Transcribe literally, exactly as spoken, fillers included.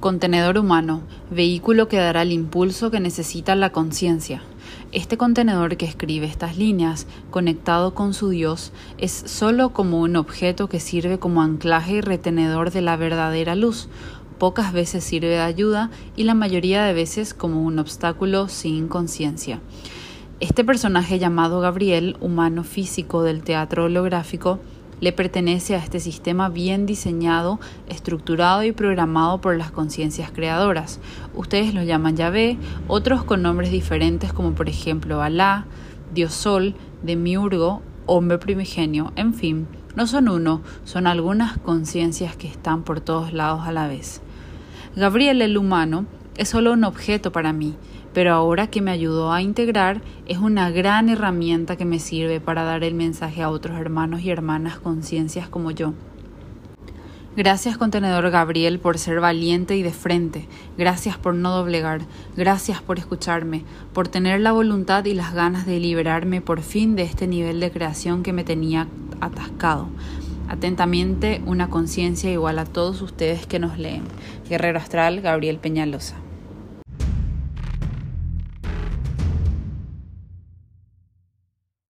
Contenedor humano, vehículo que dará el impulso que necesita la conciencia. Este contenedor que escribe estas líneas, conectado con su Dios, es solo como un objeto que sirve como anclaje y retenedor de la verdadera luz. Pocas veces sirve de ayuda y la mayoría de veces como un obstáculo sin conciencia. Este personaje llamado Gabriel, humano físico del teatro holográfico, le pertenece a este sistema bien diseñado, estructurado y programado por las conciencias creadoras. Ustedes los llaman Yahvé, otros con nombres diferentes como por ejemplo Alá, Dios Sol, Demiurgo, Hombre Primigenio, en fin, no son uno, son algunas conciencias que están por todos lados a la vez. Gabriel el humano es solo un objeto para mí, pero ahora que me ayudó a integrar, es una gran herramienta que me sirve para dar el mensaje a otros hermanos y hermanas conciencias como yo. Gracias, Contenedor Gabriel, por ser valiente y de frente. Gracias por no doblegar. Gracias por escucharme, por tener la voluntad y las ganas de liberarme por fin de este nivel de creación que me tenía atascado. Atentamente, una conciencia igual a todos ustedes que nos leen. Guerrero Astral, Gabriel Peñalosa.